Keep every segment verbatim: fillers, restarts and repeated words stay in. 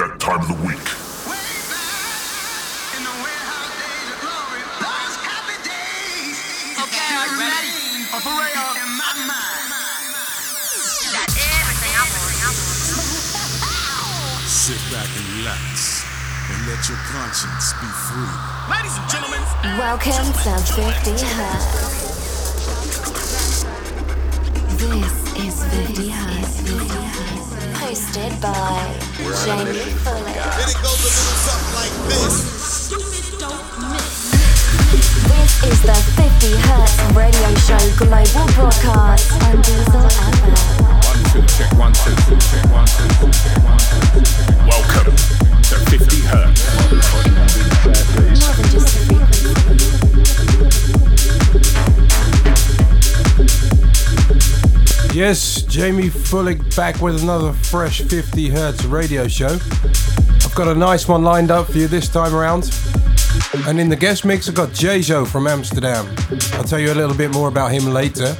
that time of the week. Okay, are you ready? Operator in my mind. Got everything I want. Sit back and relax and let your conscience be free. Ladies and gentlemen, welcome to fifty Hertz. This is fifty Hertz, hosted by Jamie Fullick. Then it goes a little something like this. This is the fifty Hertz radio show global broadcast on Diesel F M. One, two, check, one, two, check, one, two, check, one, two, check. Welcome to fifty Hertz. More than just the frequency. Yes, Jamie Fullick back with another fresh fifty Hertz radio show. I've got a nice one lined up for you this time around. And in the guest mix, I've got J-Zo from Amsterdam. I'll tell you a little bit more about him later.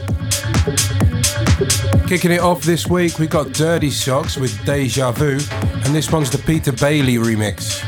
Kicking it off this week, we got Dirty Socks with Deja Vu, and this one's the Peter Bailey remix.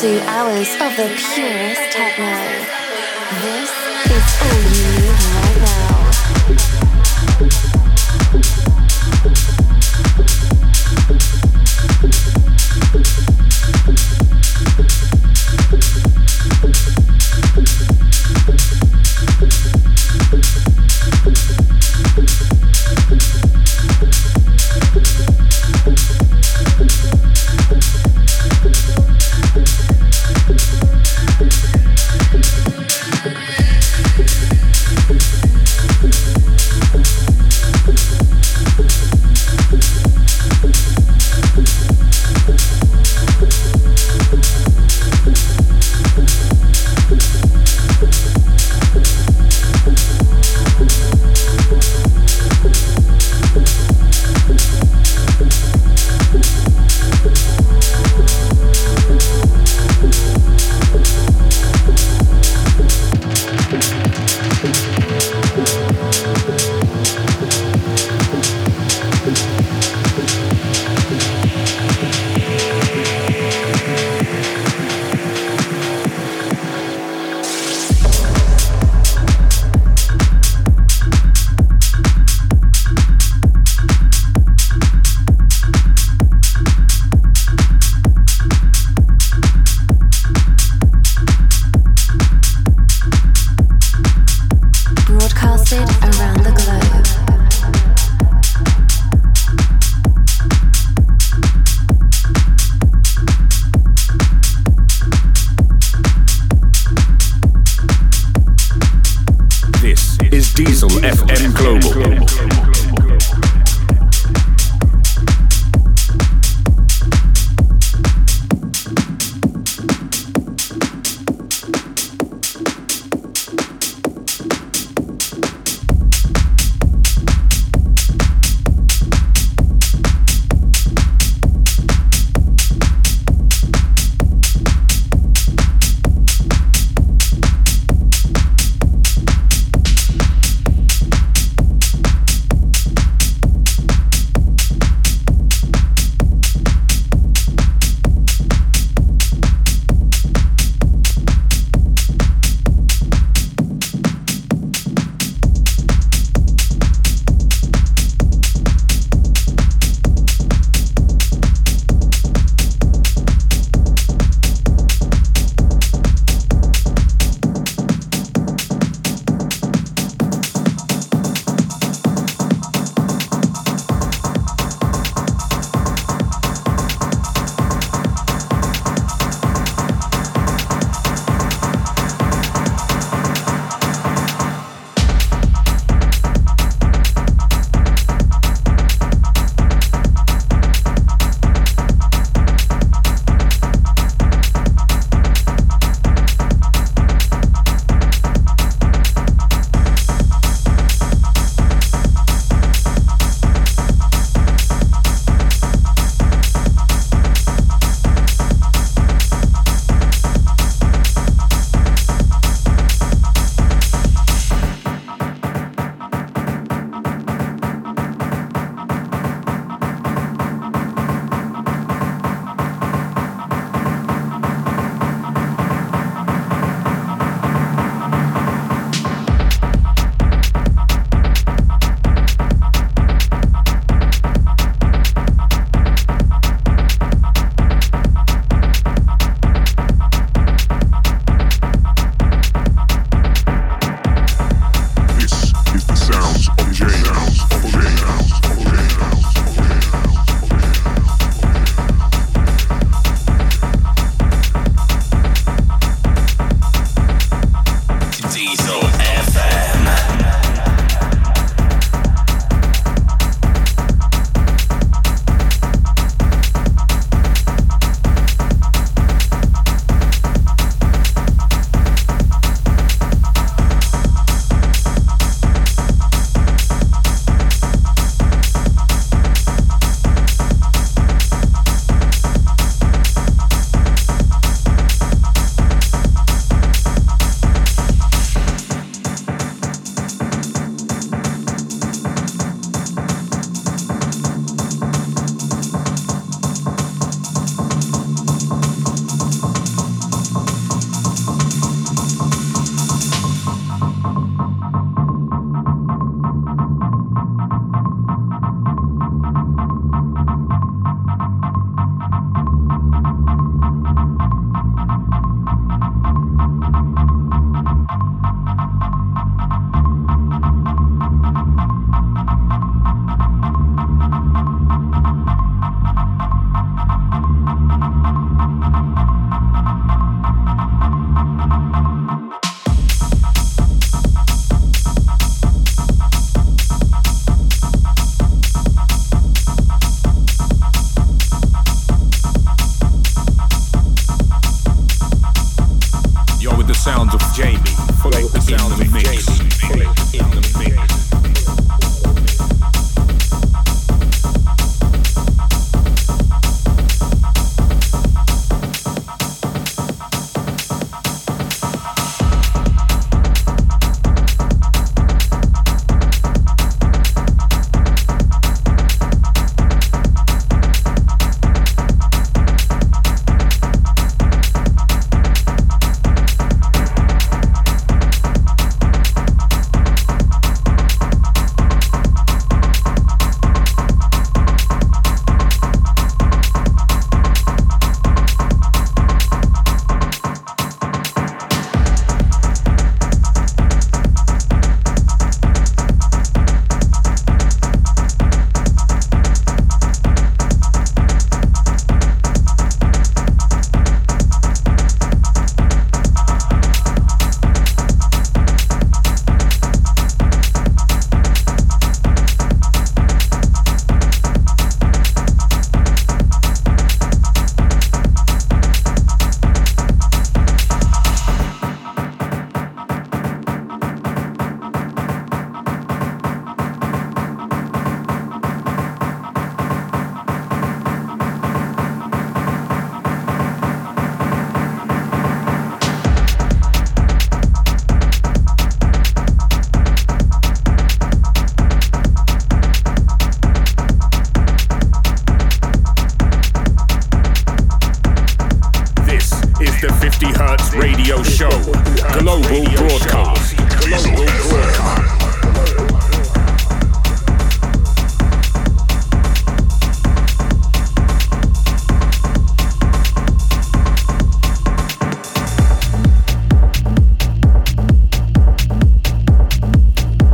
Two hours of the purest techno. This is all you need right now.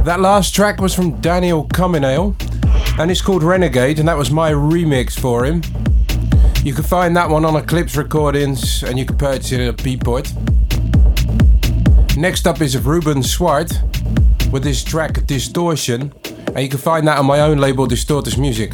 That last track was from Daniel Cominale and it's called Renegade, and that was my remix for him. You can find that one on Eclipse Recordings and you can purchase it at Beatport. Next up is Ruben Swart with his track Distortion, and you can find that on my own label Distortus Music.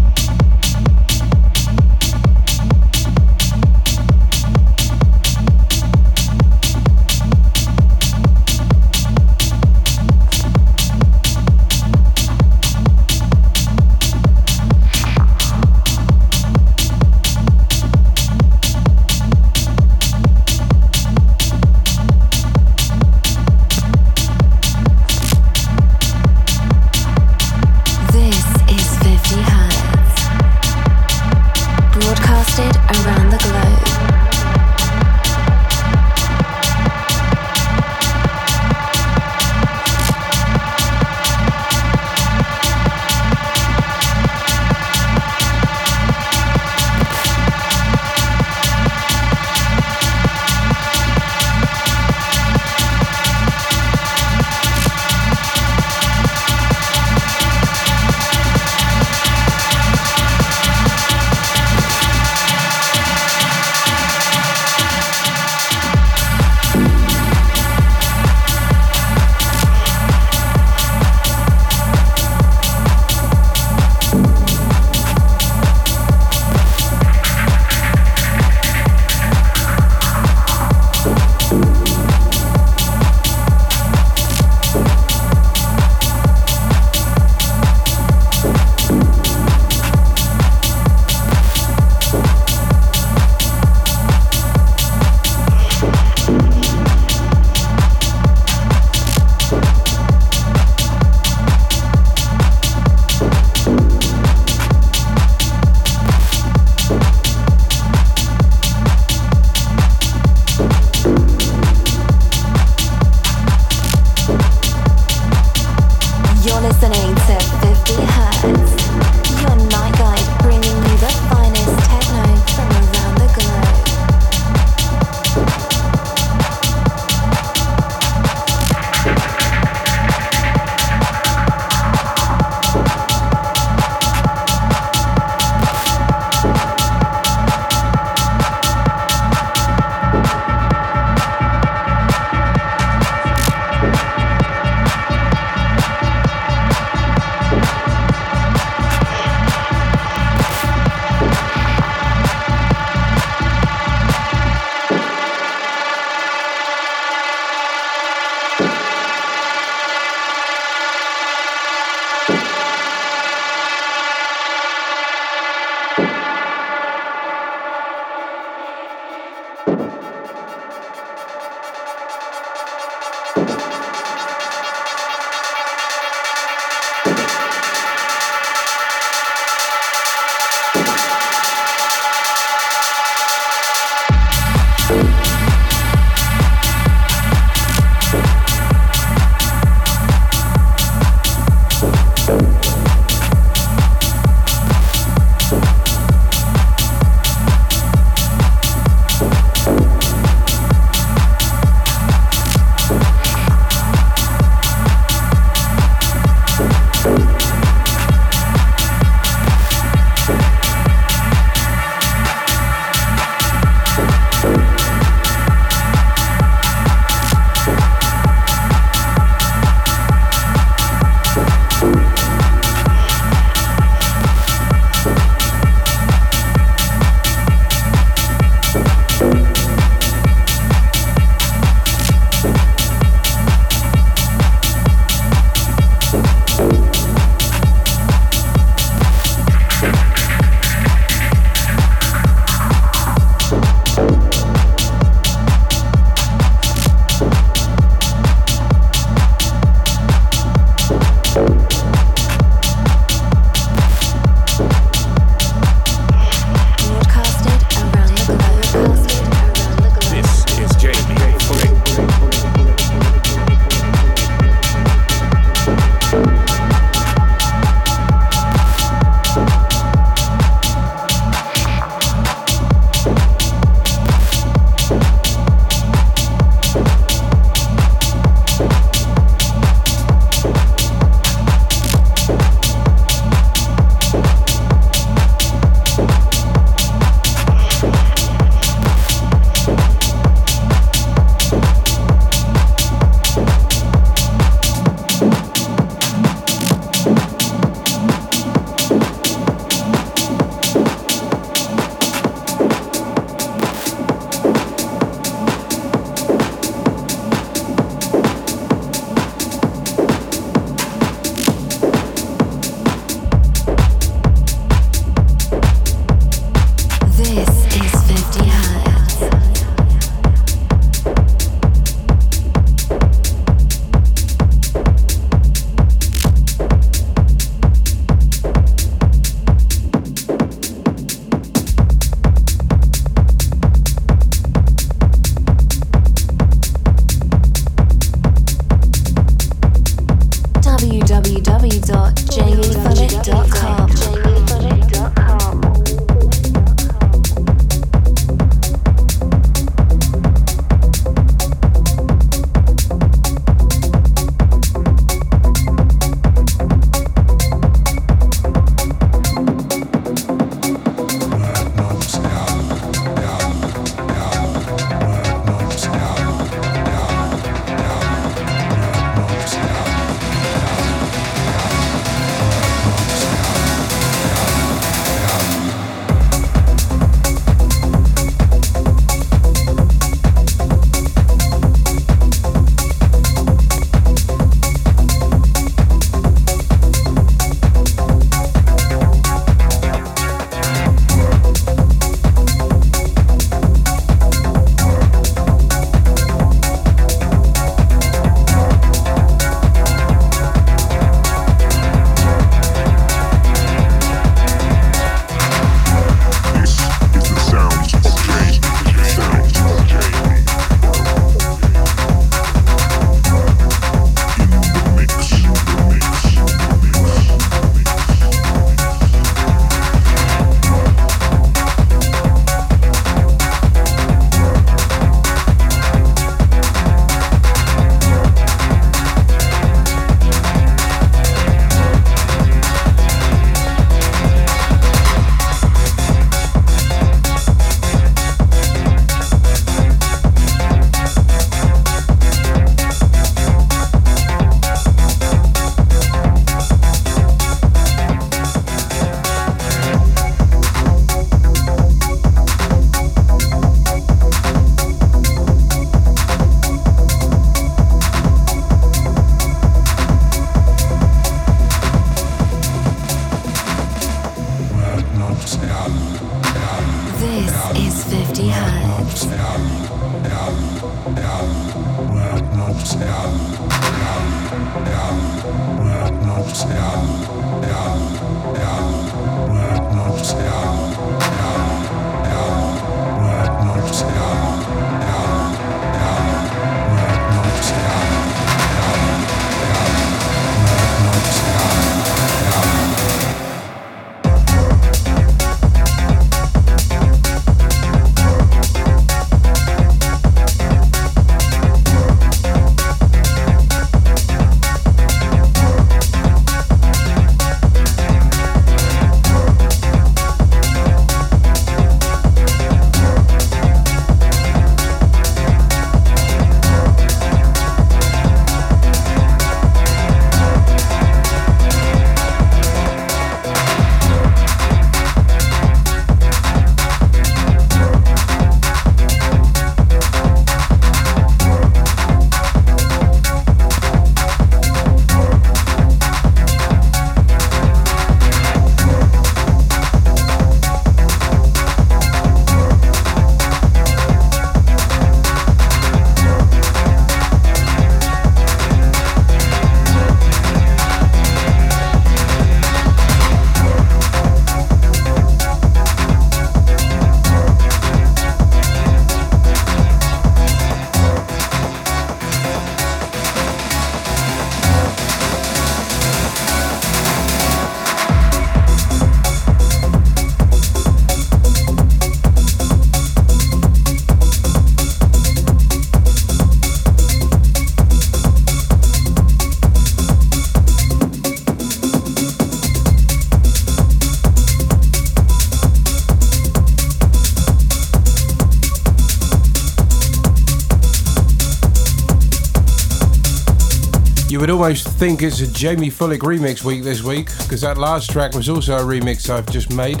Would almost think it's a Jamie Fullick remix week this week, because that last track was also a remix I've just made,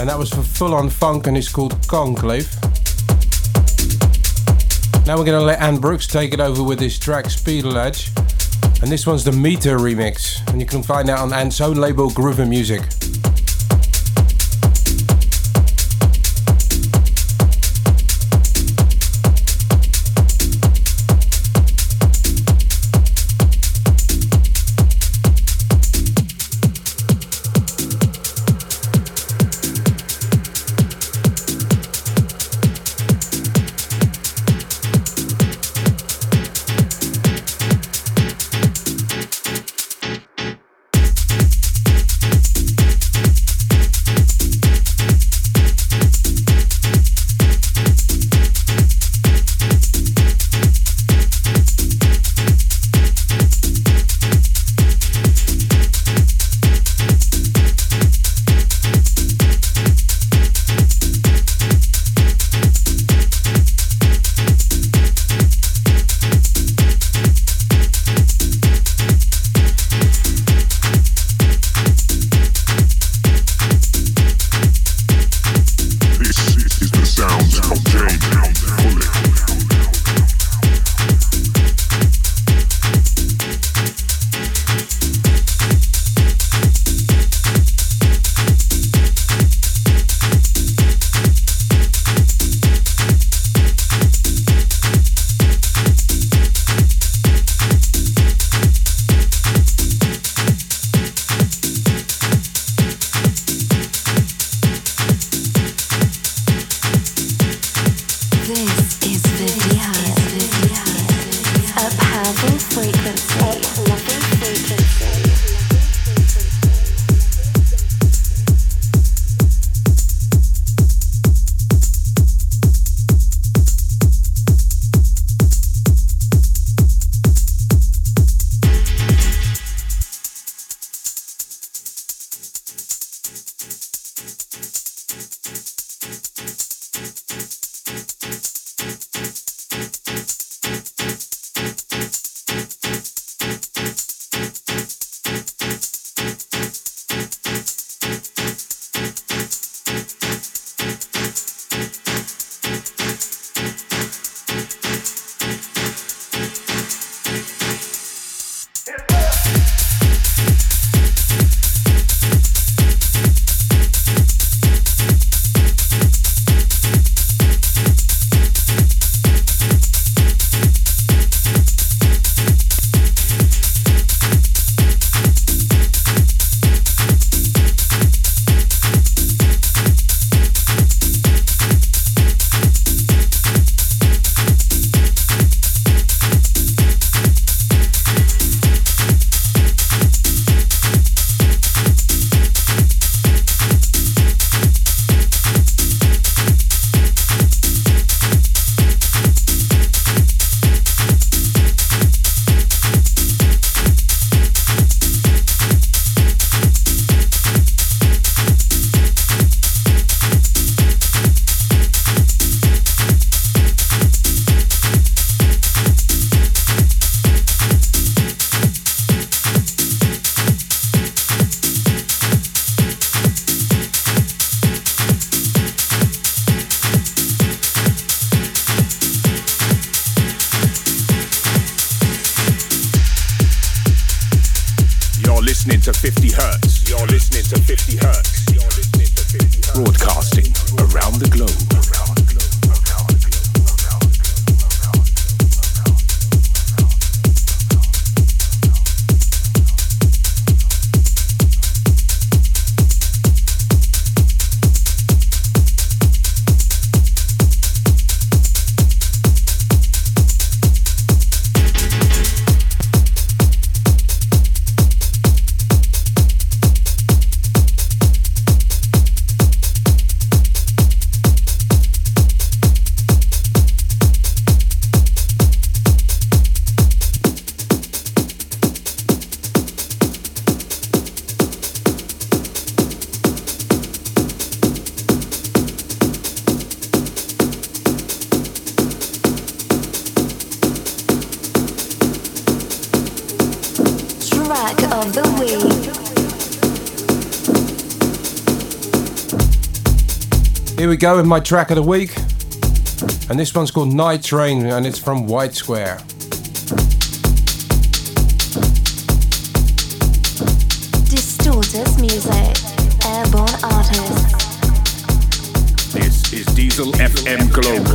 and that was for Full On Funk, and it's called Conclave. Now we're going to let Ann Brooks take it over with this track Speed Ledge, and this one's the Meter remix, and you can find that on Ann's own label Groover Music. fifty hertz. You're listening to fifty hertz. You're listening to fifty hertz. Broadcasting around the globe. Around the globe. Here we go with my track of the week, and this one's called Night Train, and it's from White Square. Distortus Music, Airborne Artists. This is Diesel F M Global.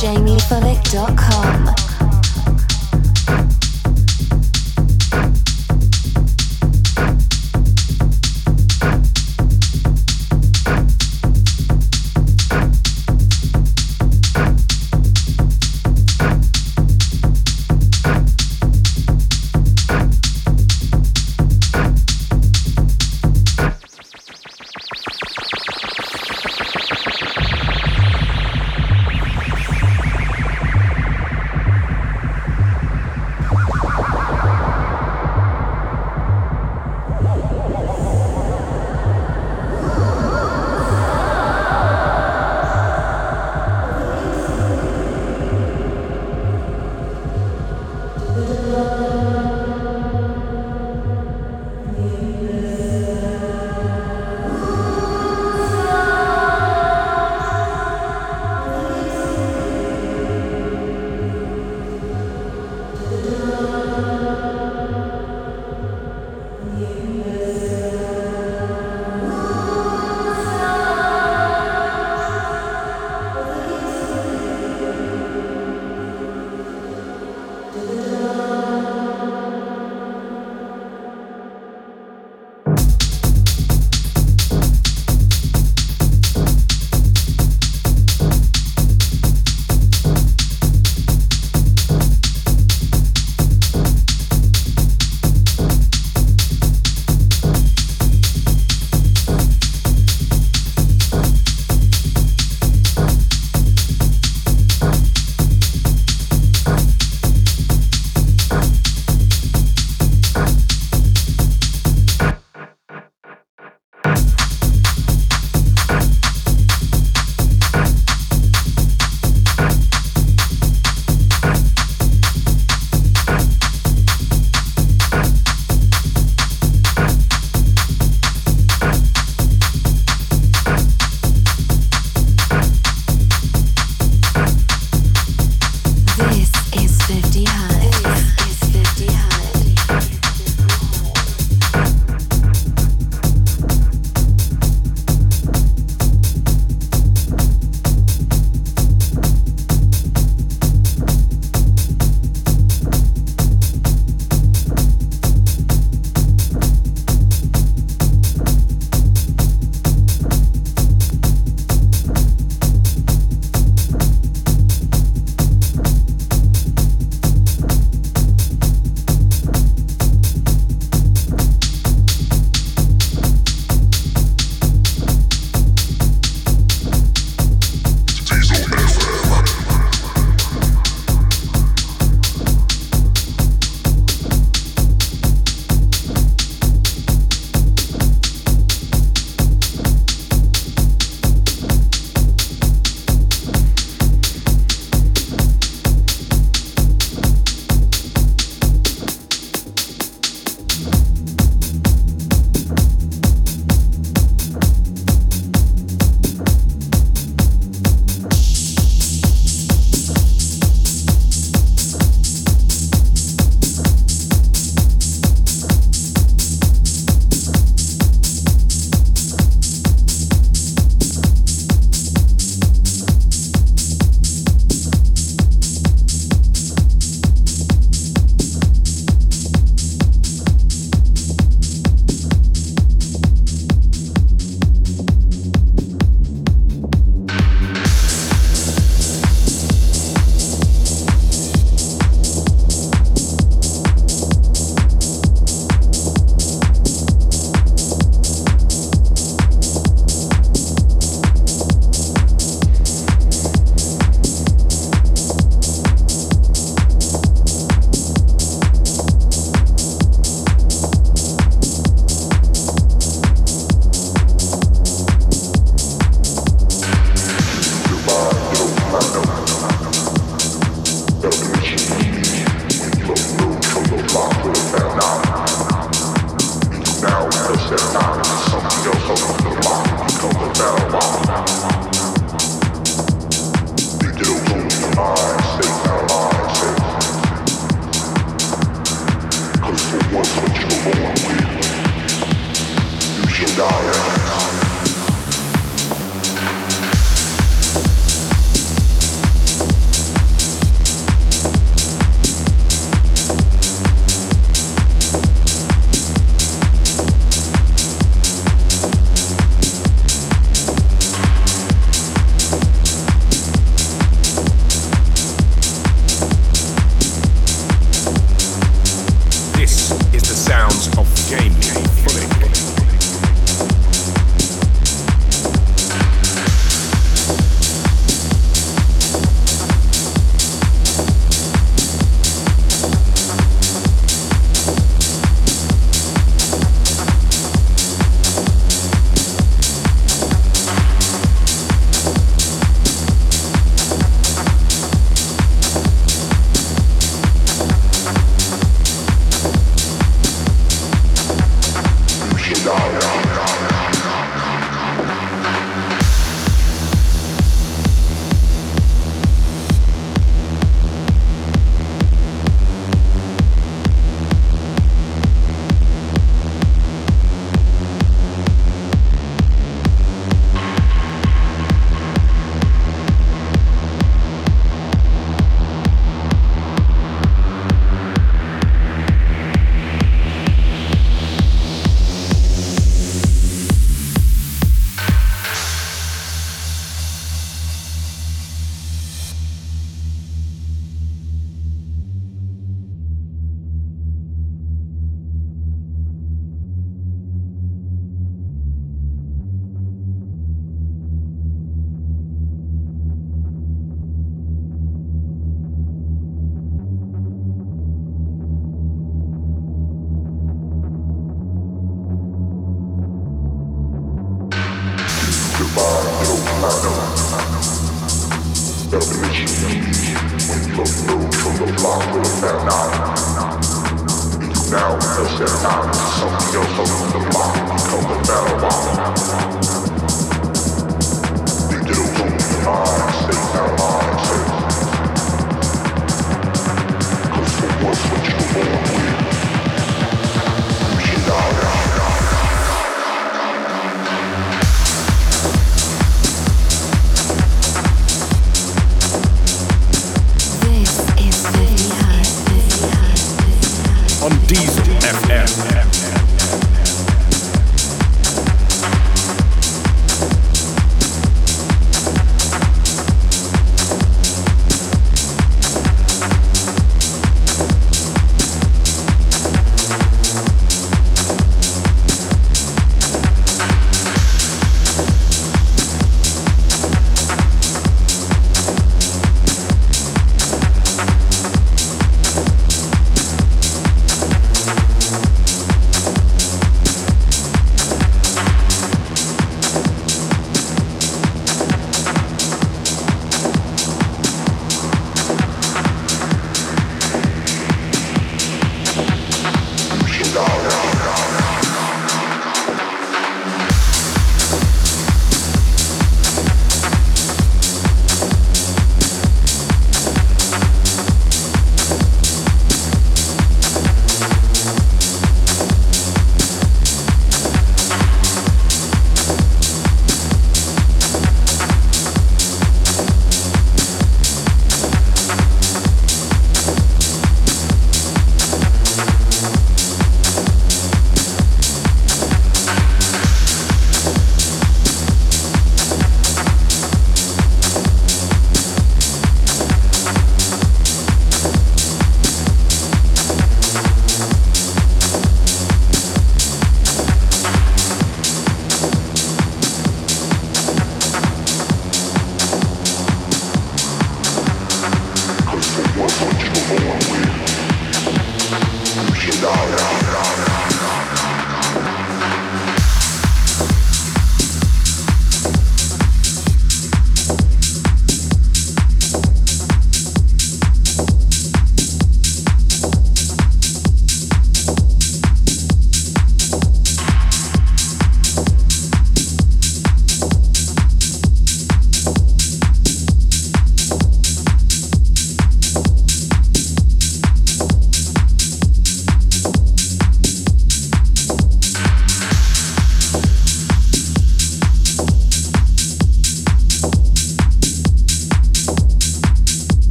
jamie fullick dot com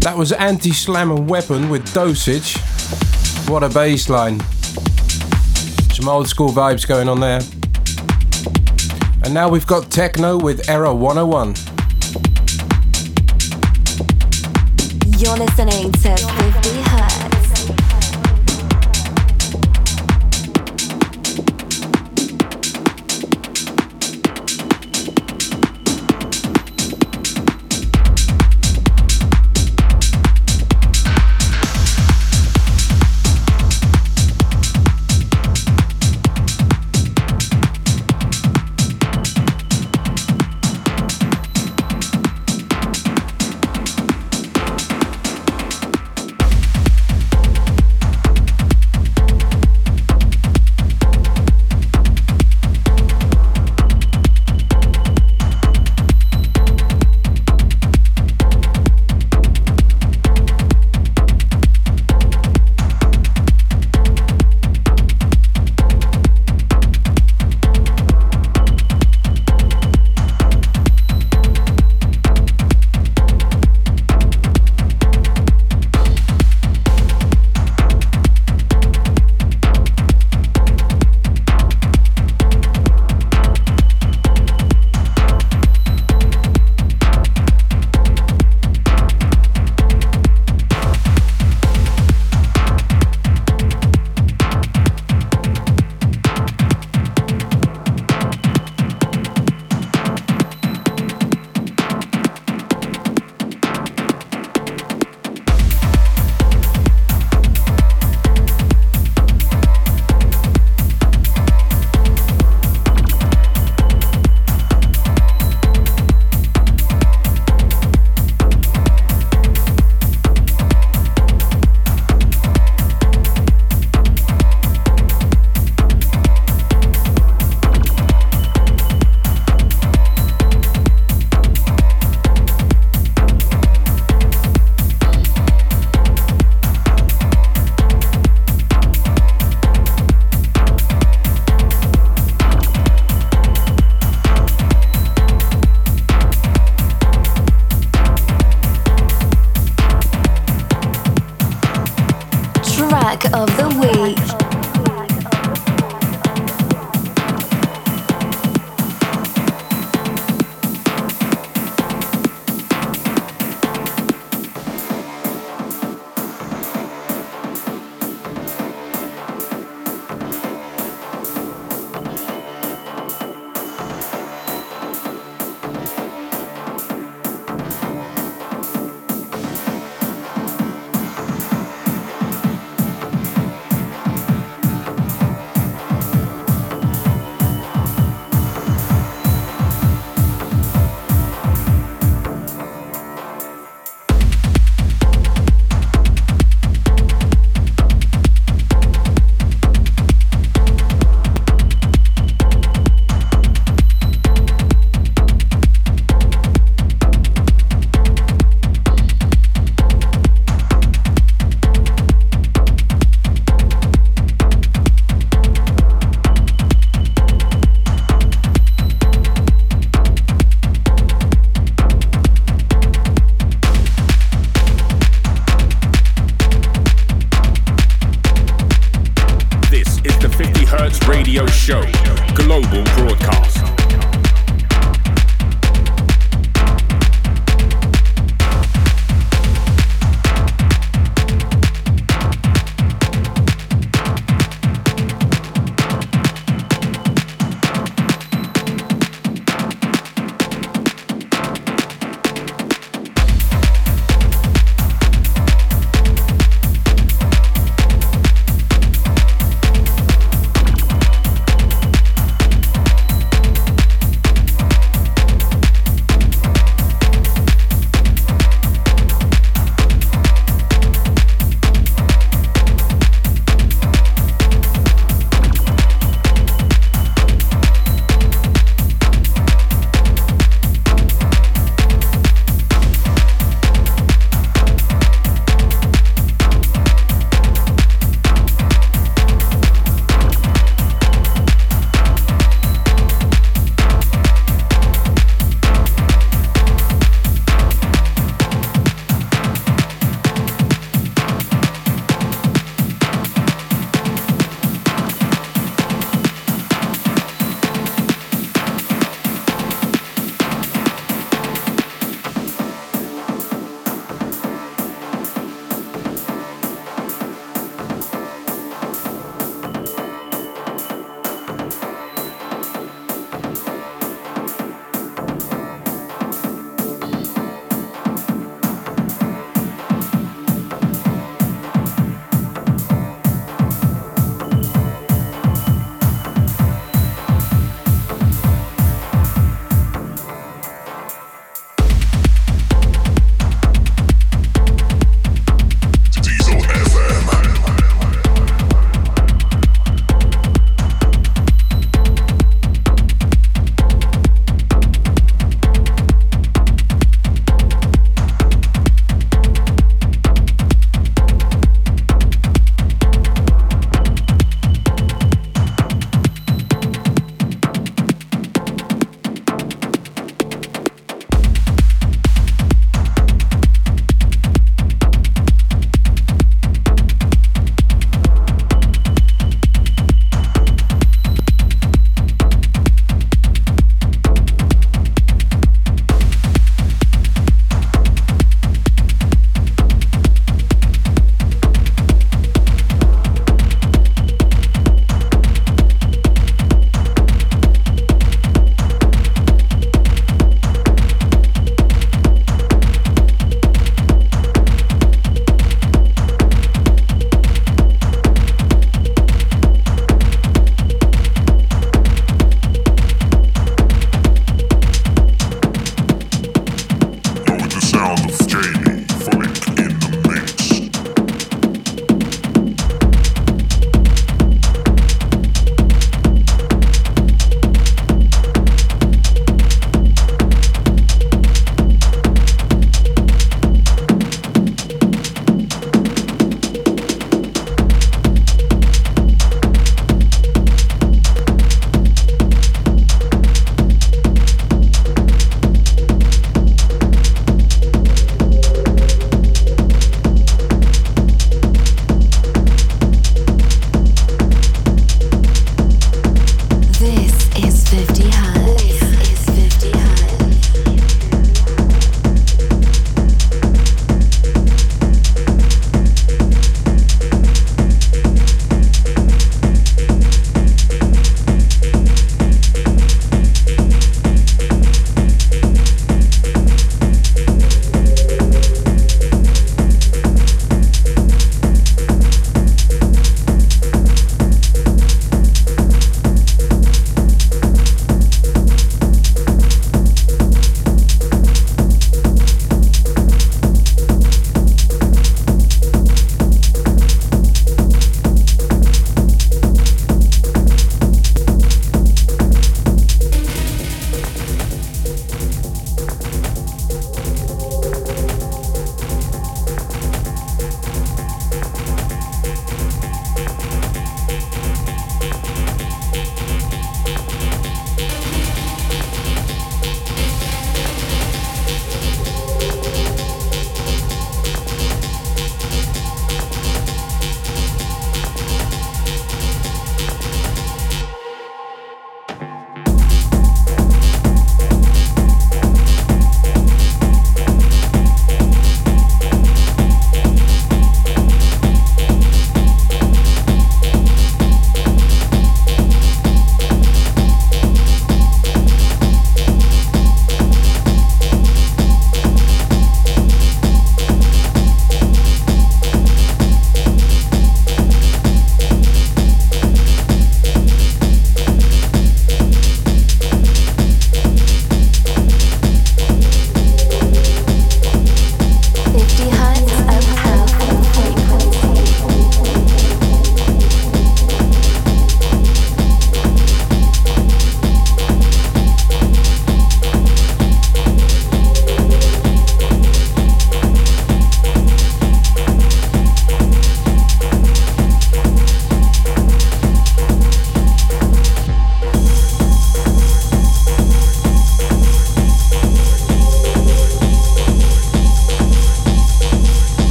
That was Anti-Slammer Weapon with Dosage. What a bass line. Some old school vibes going on there. And now we've got Techno with Error one oh one. You're listening to fifty hertz.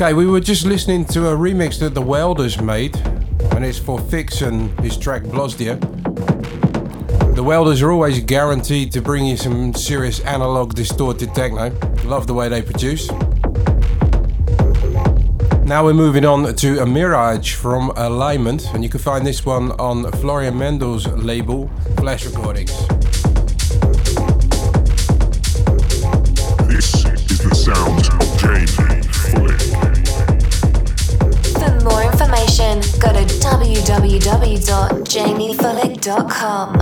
Okay, we were just listening to a remix that the Welders made, and it's for Fix and his track Blosdia. The Welders are always guaranteed to bring you some serious analog distorted techno. Love the way they produce. Now we're moving on to A Mirage from Alignment, and you can find this one on Florian Mendel's label, Flash Recordings. This is the sound of Jamie Fullick. For more information, go to w w w dot jamie fullick dot com.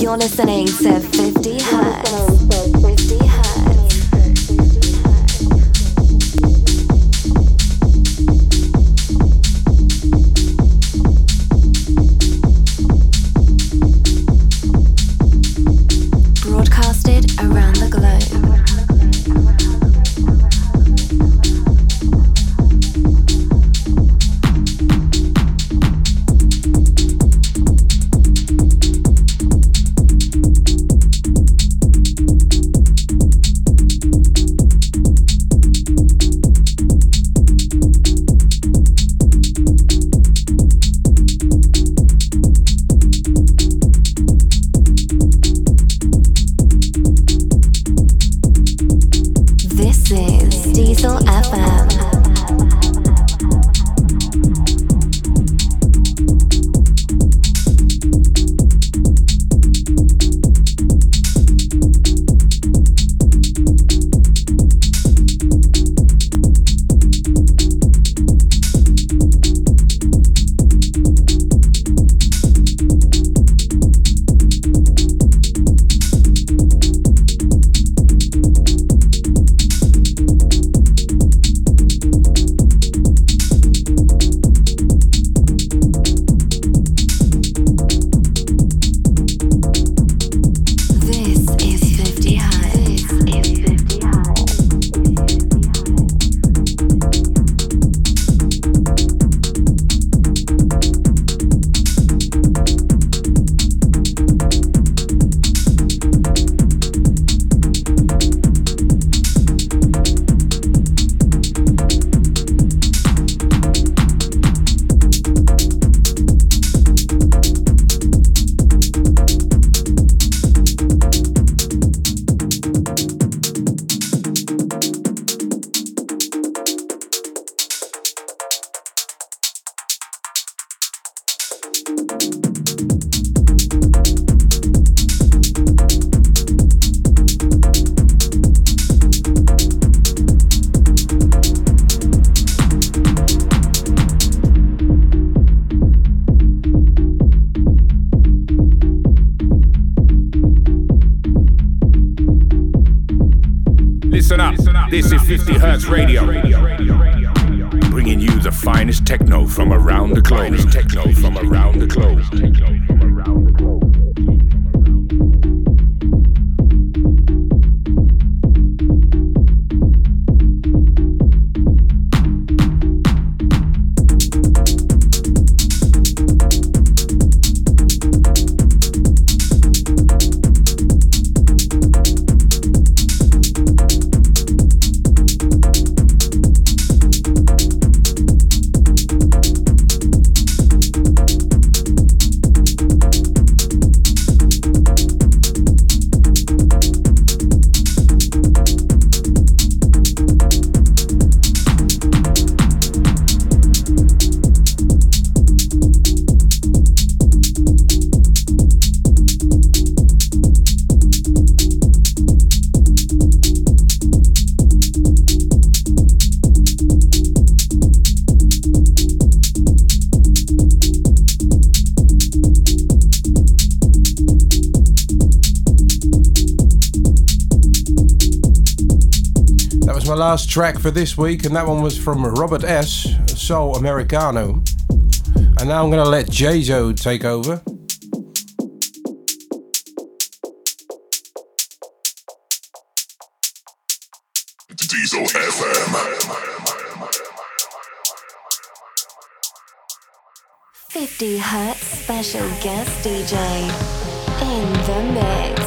You're listening to fifty Hertz. This is fifty hertz radio. Bringing you the finest techno from around the globe. Finest techno from around the globe. Last track for this week, and that one was from Robert S, Sol Americano. And now I'm going to let J-Zo take over. Diesel F M. fifty hertz special guest D J in the mix.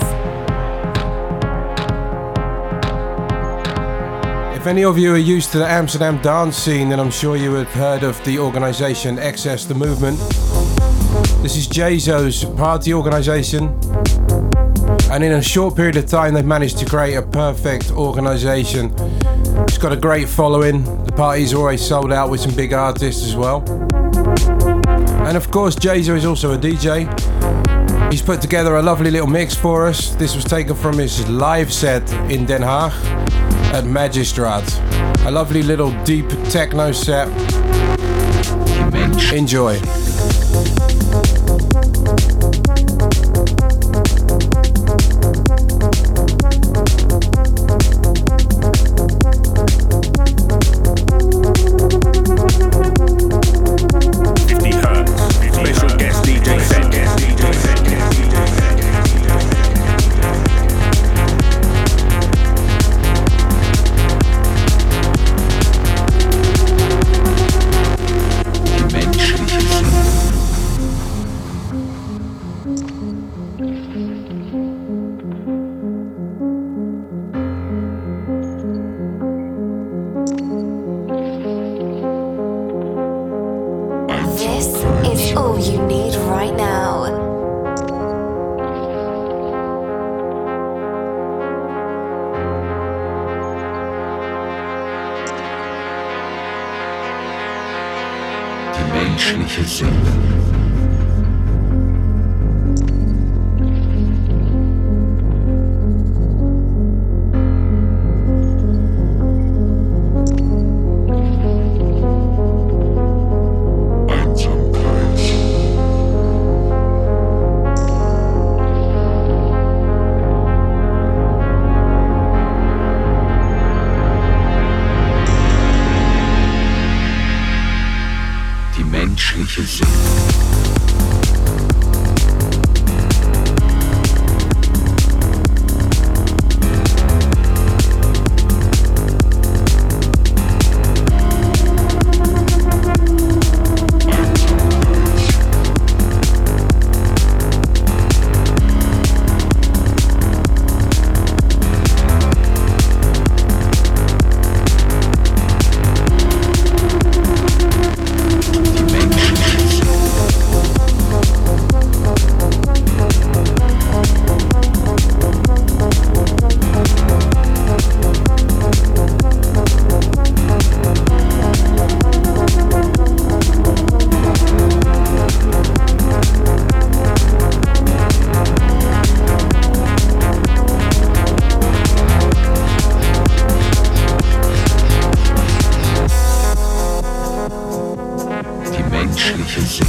If any of you are used to the Amsterdam dance scene, then I'm sure you have heard of the organisation X S The Movement. This is J-Zo's party organisation, and in a short period of time they've managed to create a perfect organisation. It's got a great following, the party's always sold out with some big artists as well. And of course J-Zo is also a D J. He's put together a lovely little mix for us. This was taken from his live set in Den Haag at Magistrat's. A lovely little deep techno set. Enjoy. menschliche Seele.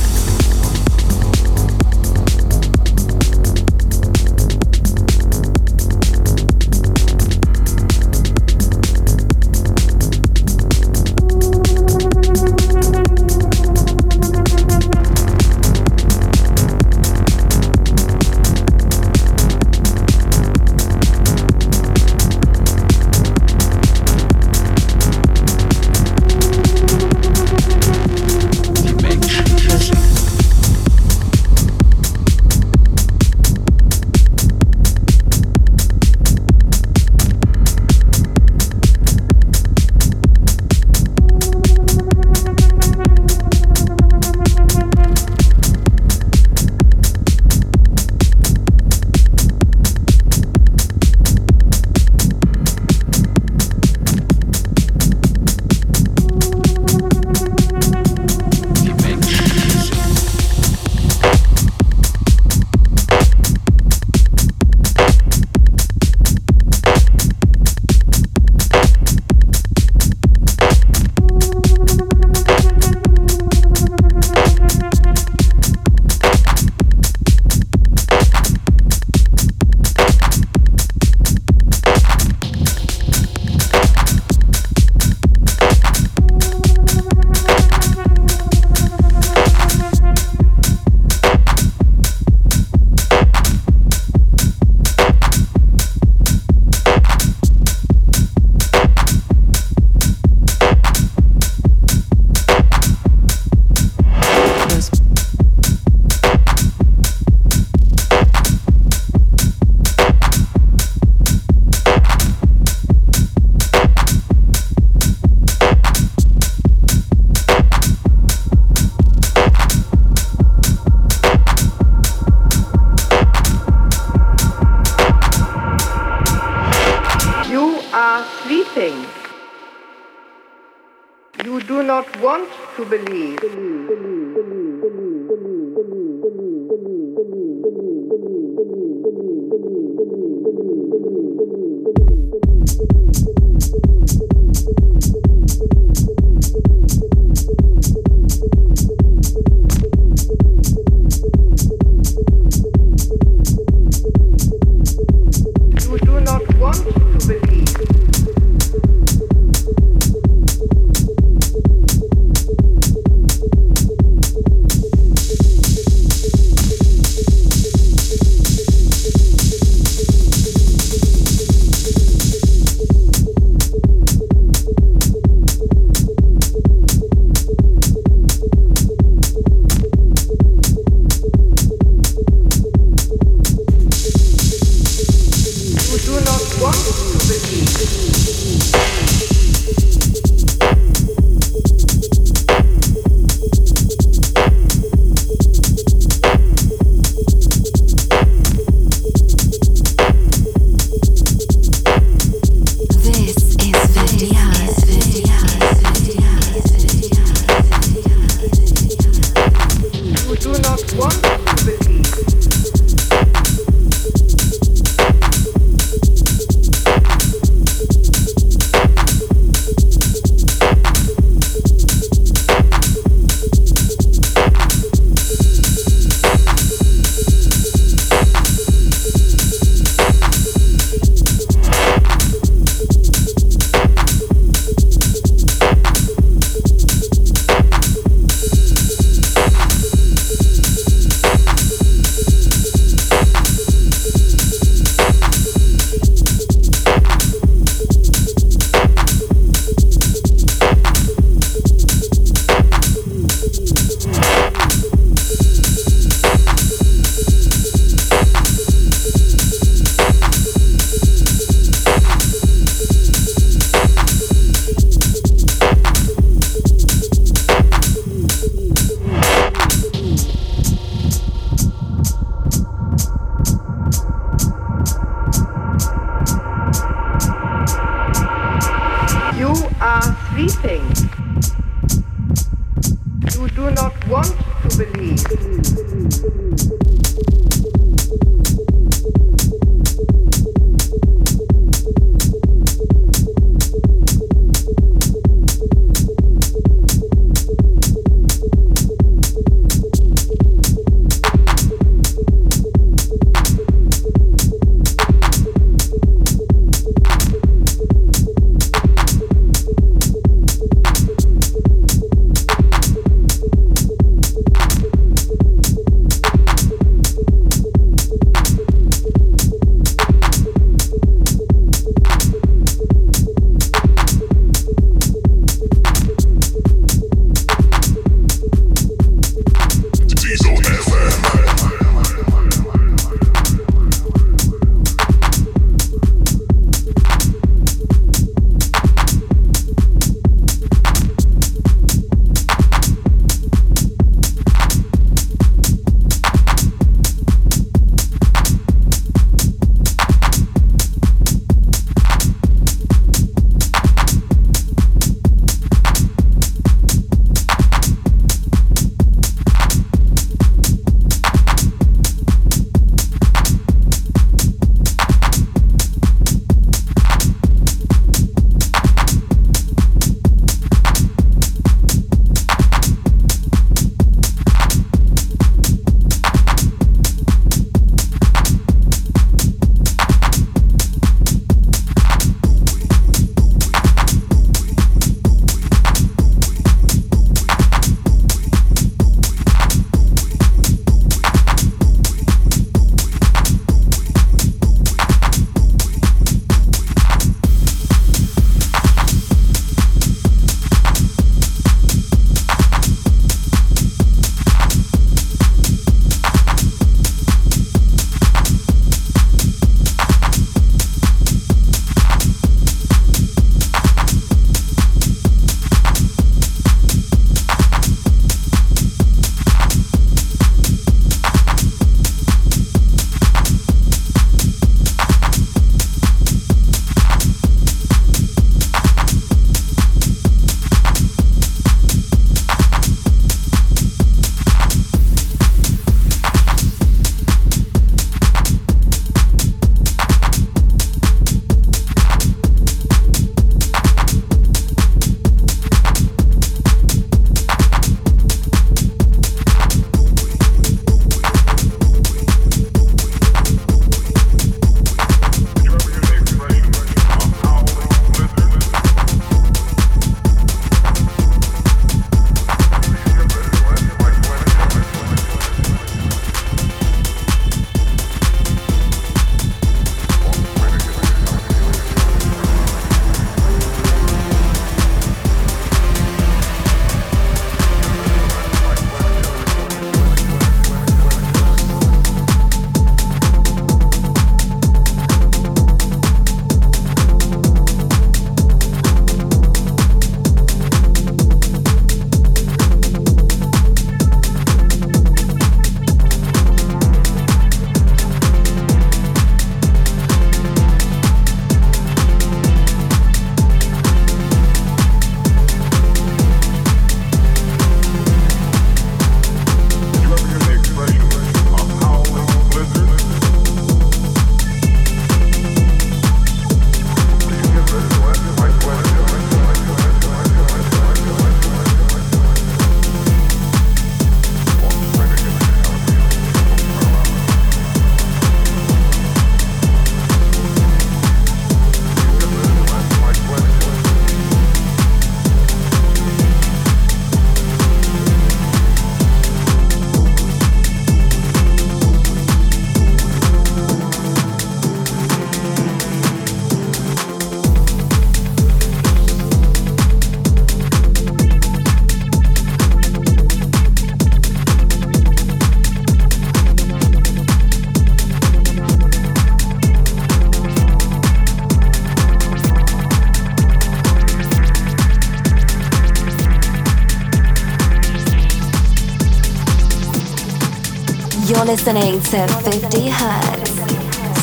You're listening to fifty hertz,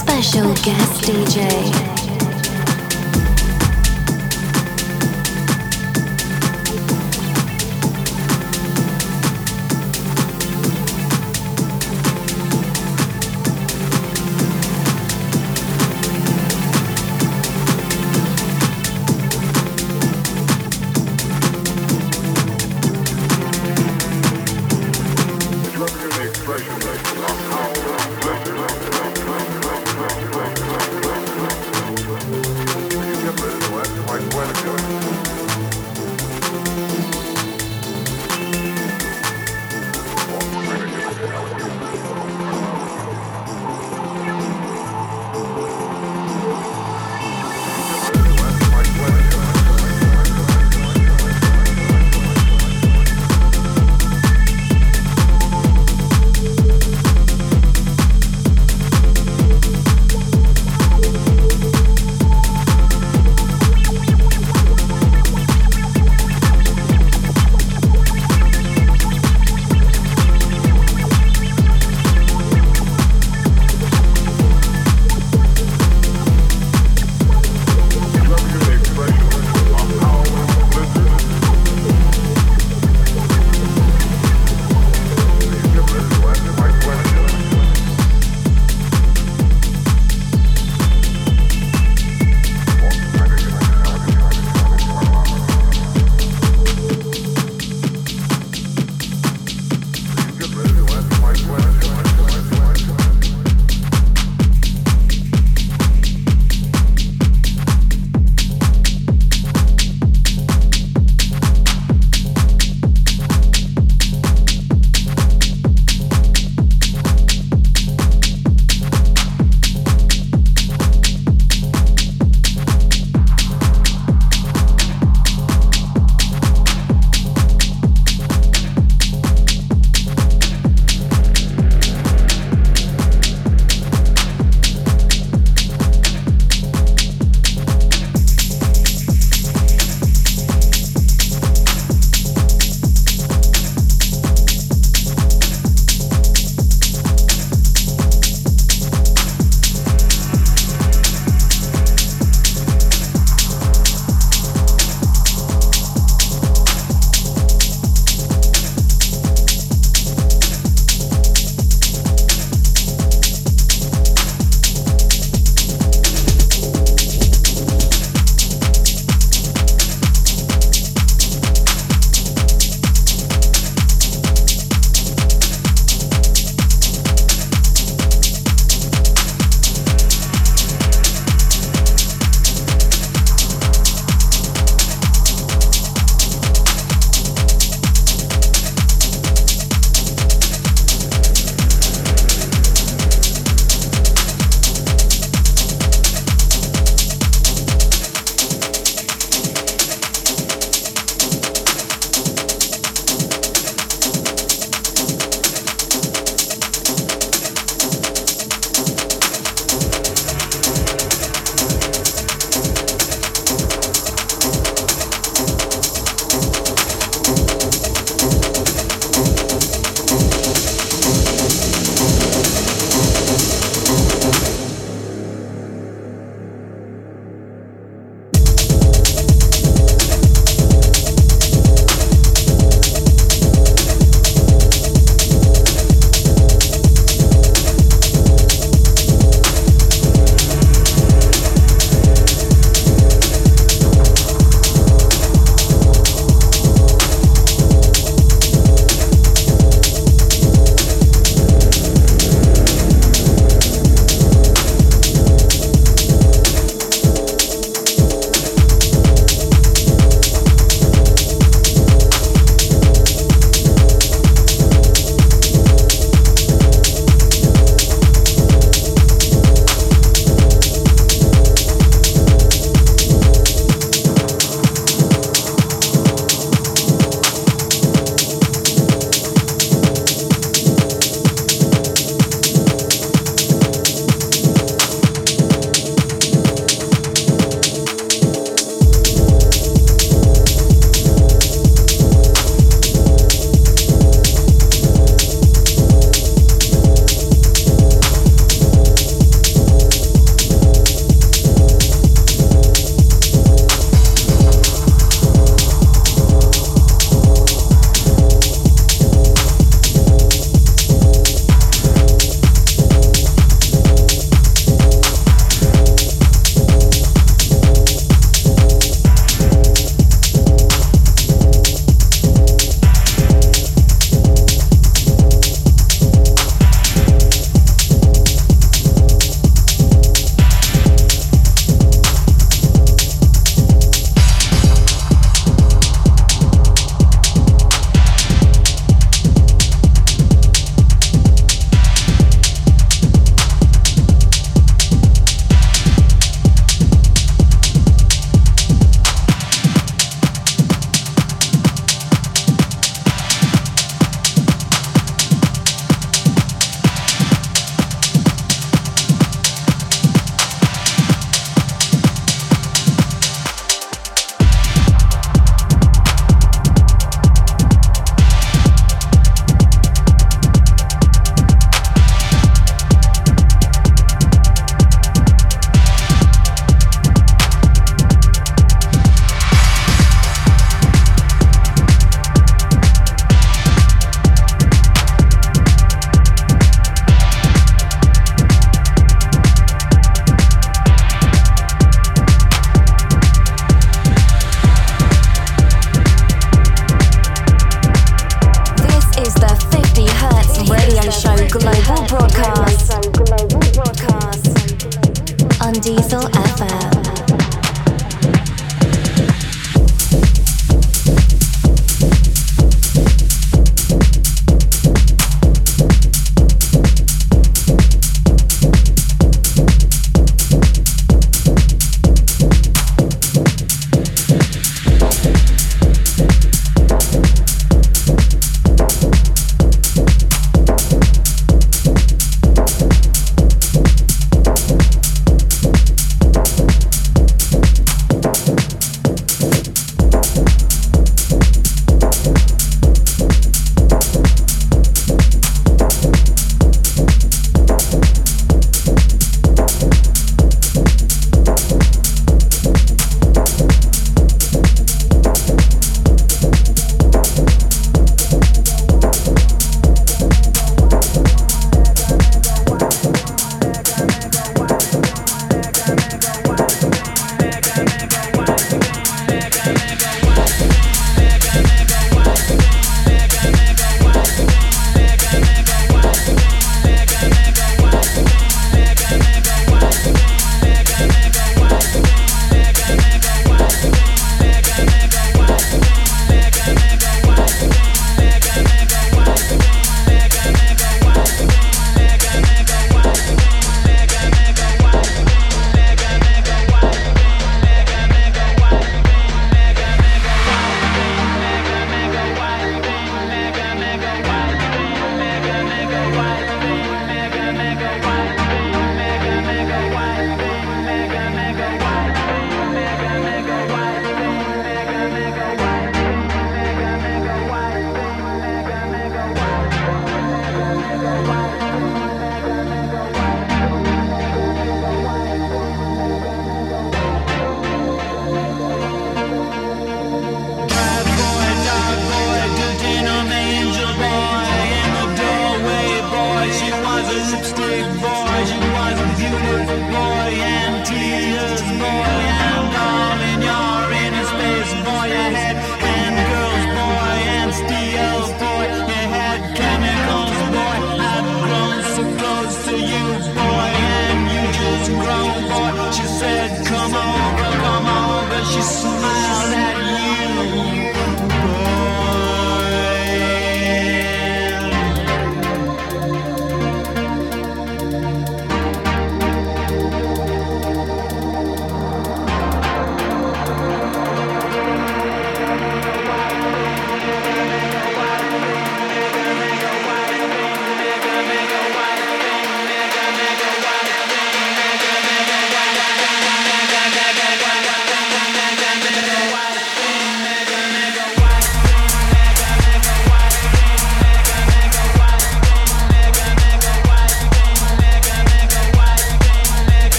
special guest D J.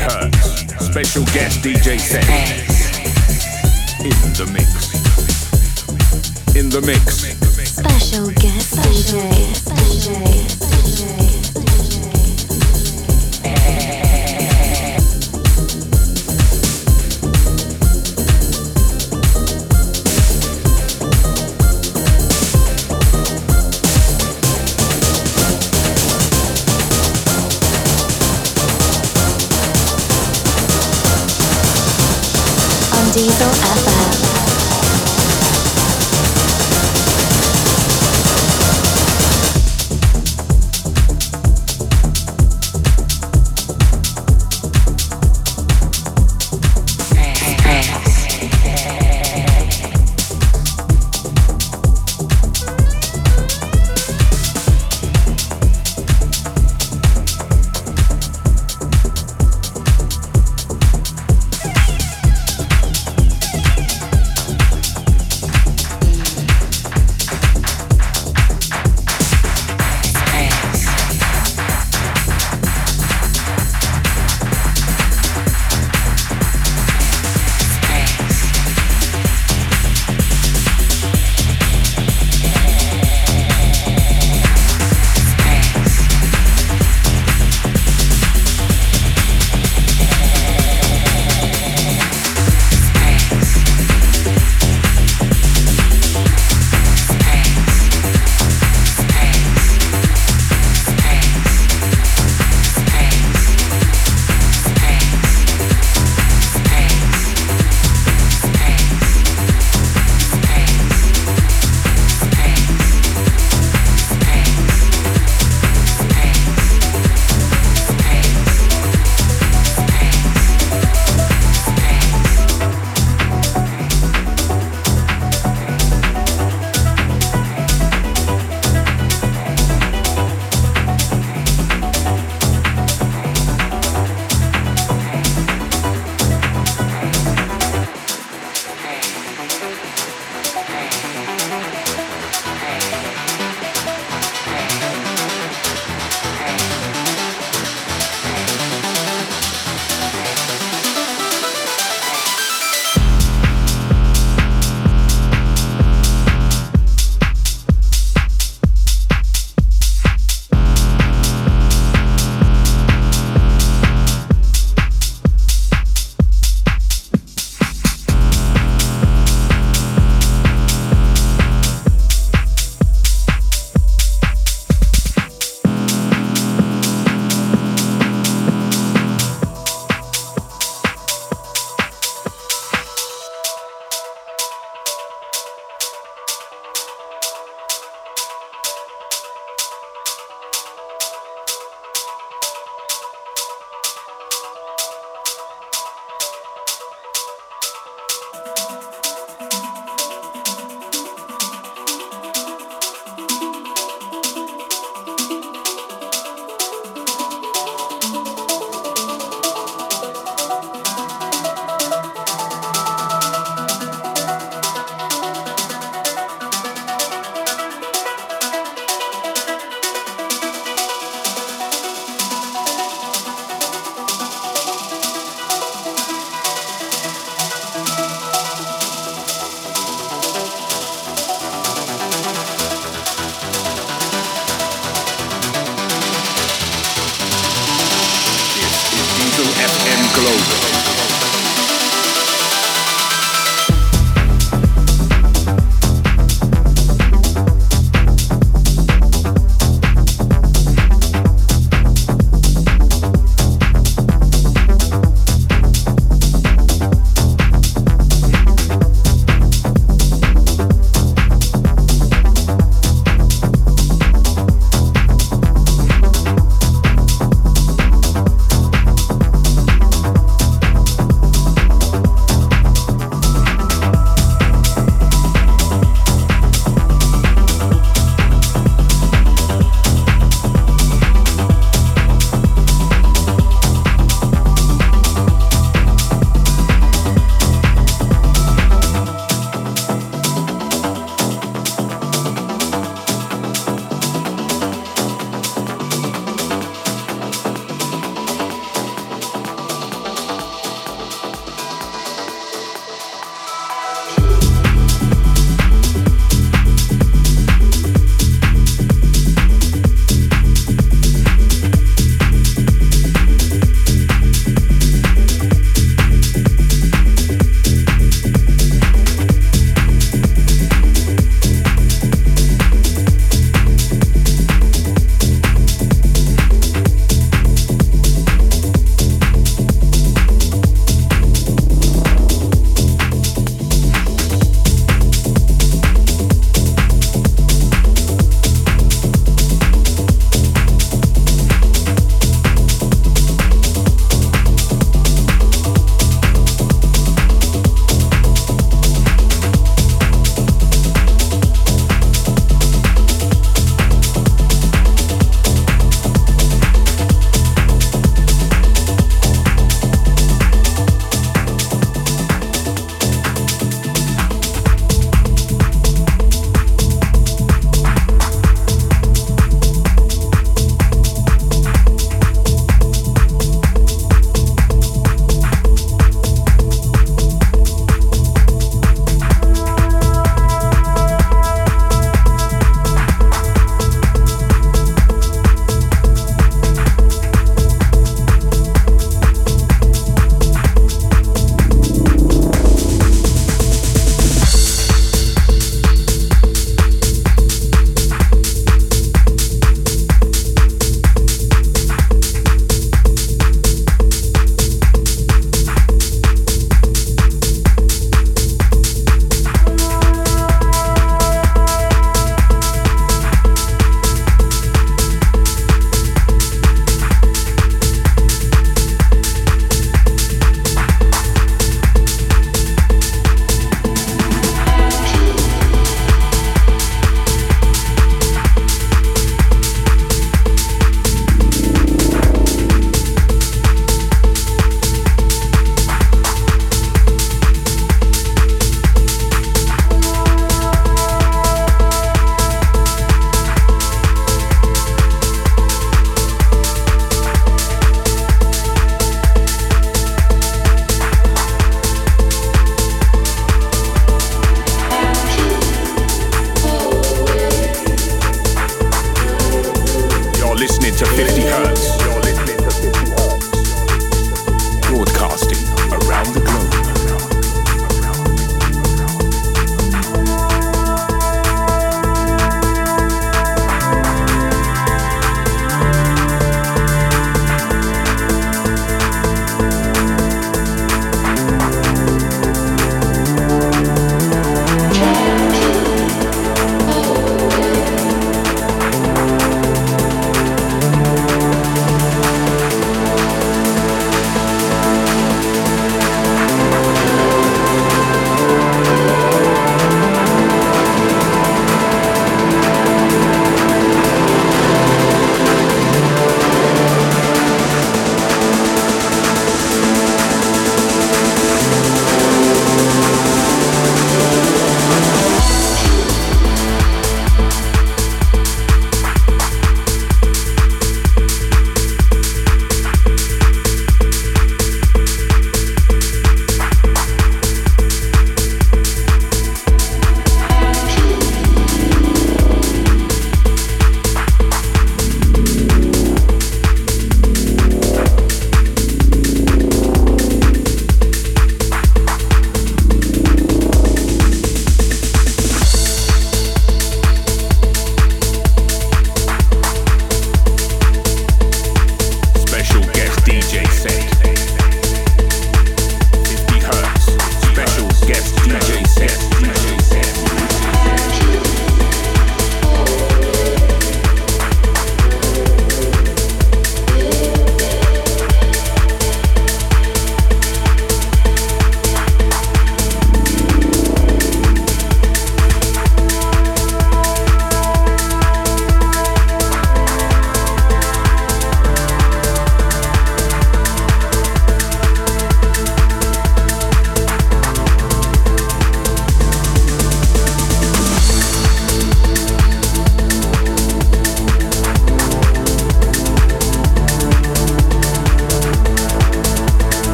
Meet her, special guest D J set. In the mix. In the mix. Special guest D J. D J. D J. Diesel F M.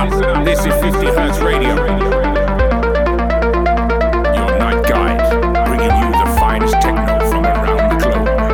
up, this is fifty hertz radio. Your night guide, bringing you the finest techno from around the globe.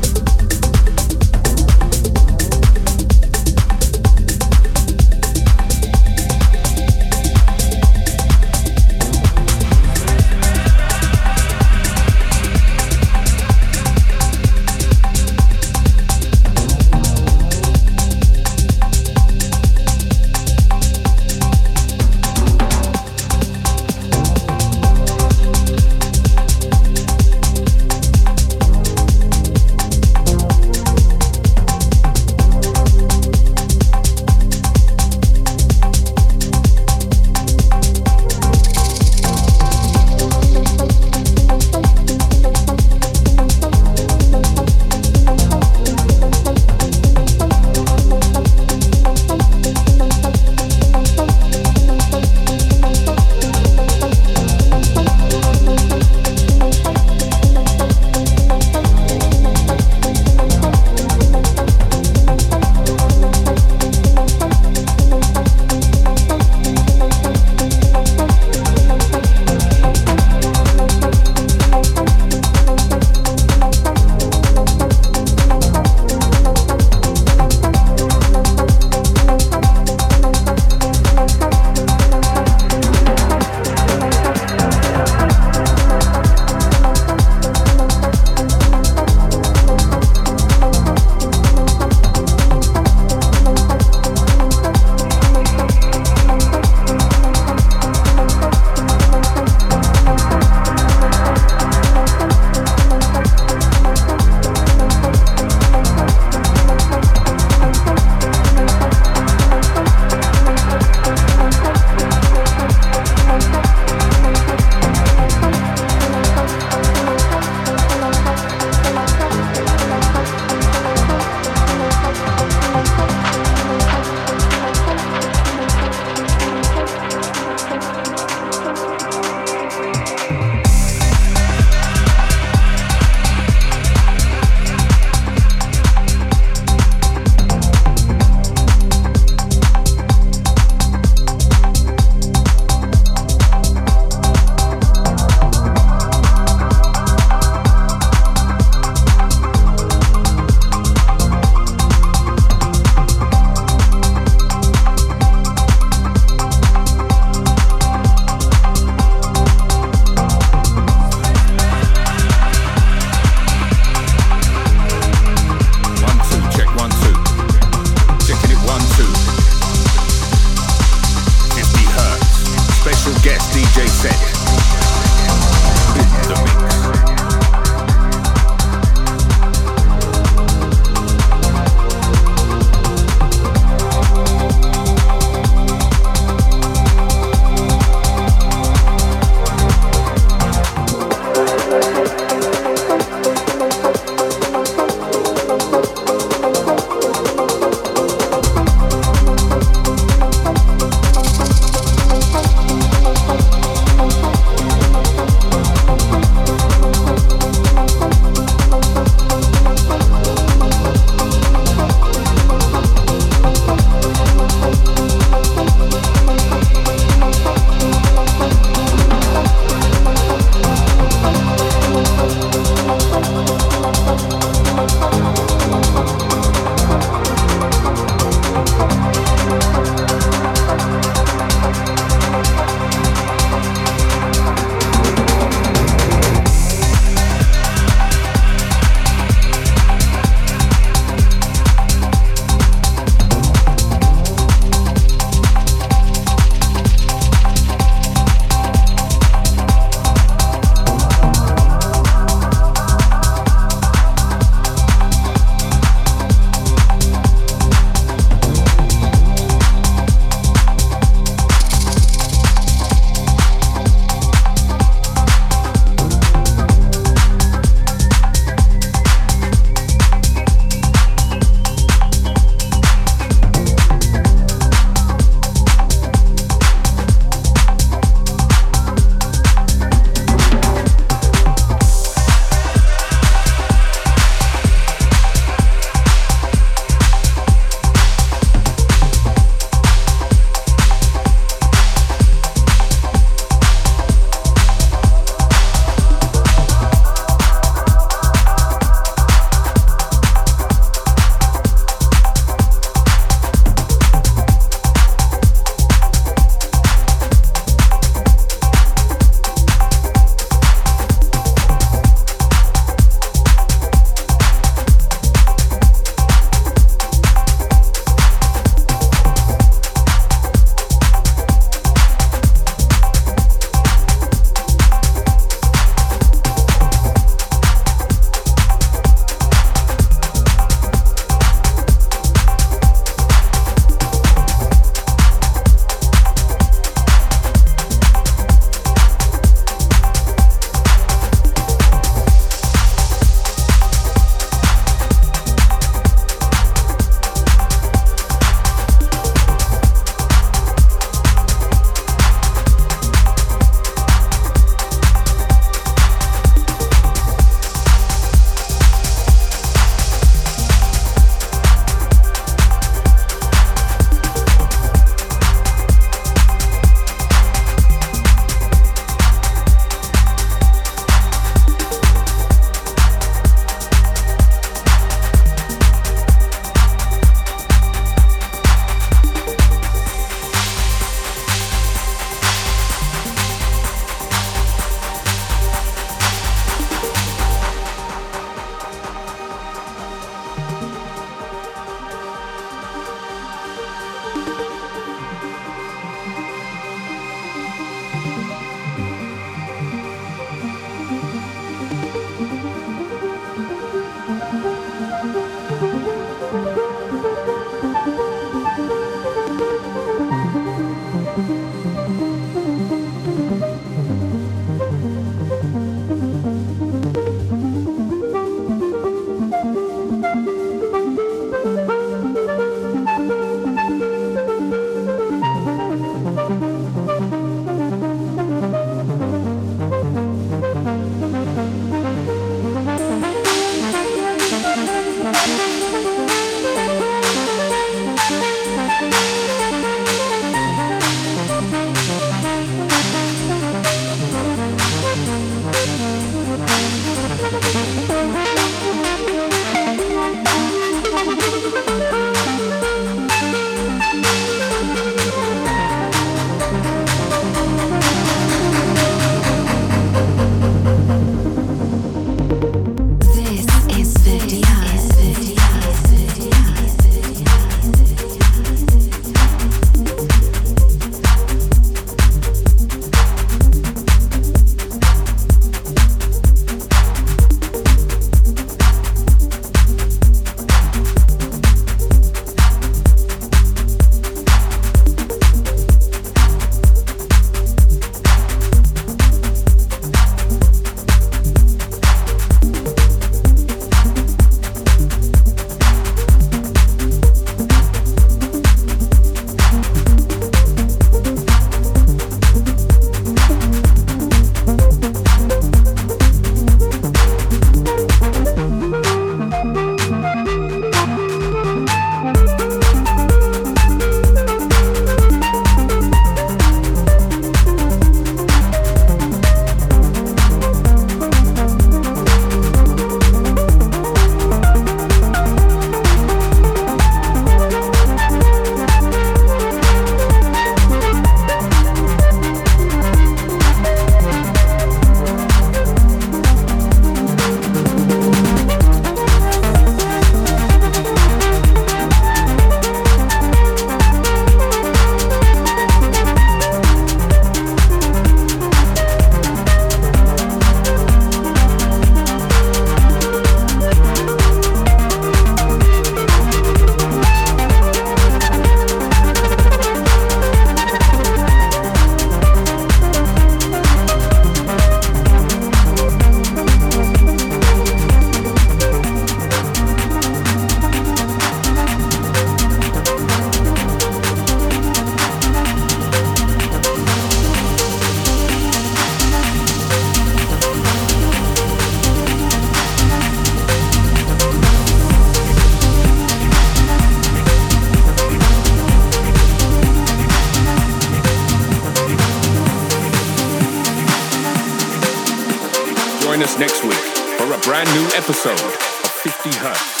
join us next week for a brand new episode of fifty hertz.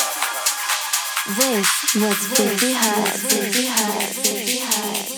This was fifty hertz. fifty hertz. fifty hertz.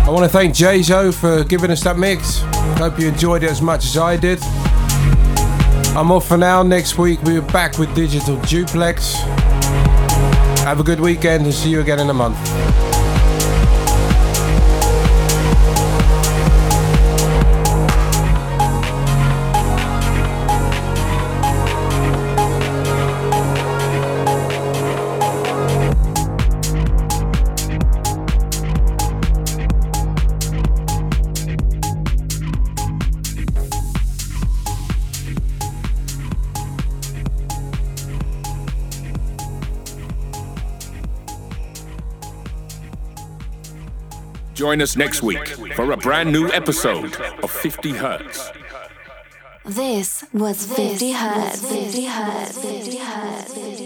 I want to thank J-Zo for giving us that mix. Hope you enjoyed it as much as I did. I'm off for now. Next week we're back with Digital Duplex. Have a good weekend and see you again in a month. Join us next week for a brand new episode of fifty hertz. This was fifty hertz. fifty hertz. fifty hertz. fifty hertz.